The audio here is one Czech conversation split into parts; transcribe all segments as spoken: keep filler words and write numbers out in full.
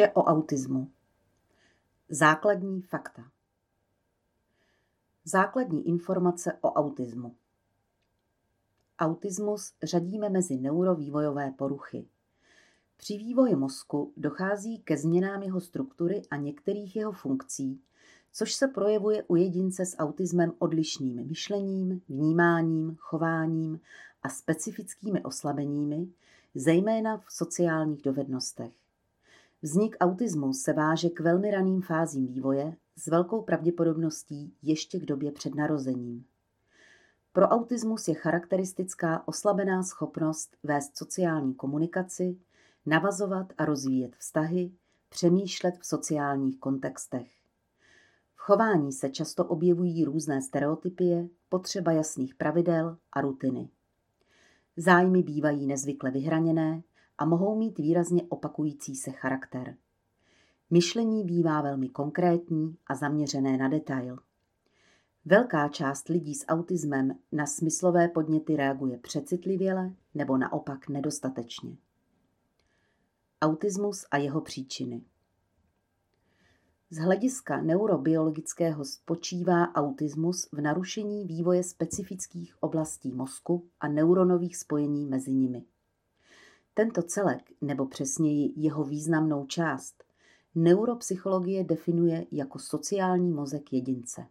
Vše o autismu. Základní fakta. Základní informace o autismu. Autismus řadíme mezi neurovývojové poruchy. Při vývoji mozku dochází ke změnám jeho struktury a některých jeho funkcí, což se projevuje u jedince s autismem odlišným myšlením, vnímáním, chováním a specifickými oslabeními, zejména v sociálních dovednostech. Vznik autismu se váže k velmi raným fázím vývoje s velkou pravděpodobností ještě k době před narozením. Pro autismus je charakteristická oslabená schopnost vést sociální komunikaci, navazovat a rozvíjet vztahy, přemýšlet v sociálních kontextech. V chování se často objevují různé stereotypie, potřeba jasných pravidel a rutiny. Zájmy bývají nezvykle vyhraněné a mohou mít výrazně opakující se charakter. Myšlení bývá velmi konkrétní a zaměřené na detail. Velká část lidí s autismem na smyslové podněty reaguje přecitlivěle nebo naopak nedostatečně. Autismus a jeho příčiny. Z hlediska neurobiologického spočívá autismus v narušení vývoje specifických oblastí mozku a neuronových spojení mezi nimi. Tento celek, nebo přesněji jeho významnou část, neuropsychologie definuje jako sociální mozek jedince.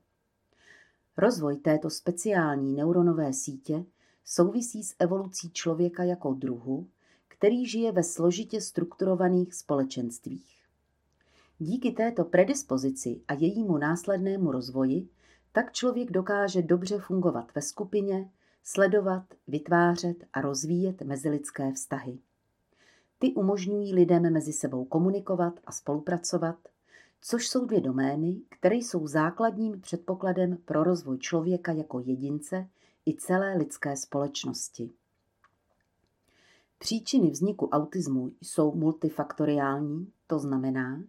Rozvoj této speciální neuronové sítě souvisí s evolucí člověka jako druhu, který žije ve složitě strukturovaných společenstvích. Díky této predispozici a jejímu následnému rozvoji tak člověk dokáže dobře fungovat ve skupině, sledovat, vytvářet a rozvíjet mezilidské vztahy. Ty umožňují lidem mezi sebou komunikovat a spolupracovat, což jsou dvě domény, které jsou základním předpokladem pro rozvoj člověka jako jedince i celé lidské společnosti. Příčiny vzniku autismu jsou multifaktoriální, to znamená,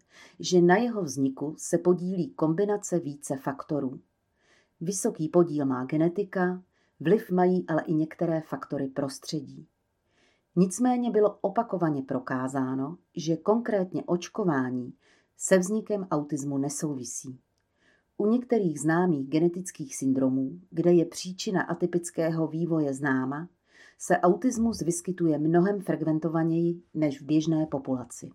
že na jeho vzniku se podílí kombinace více faktorů. Vysoký podíl má genetika, vliv mají ale i některé faktory prostředí. Nicméně bylo opakovaně prokázáno, že konkrétně očkování se vznikem autismu nesouvisí. U některých známých genetických syndromů, kde je příčina atypického vývoje známa, se autismus vyskytuje mnohem frekventovaněji než v běžné populaci.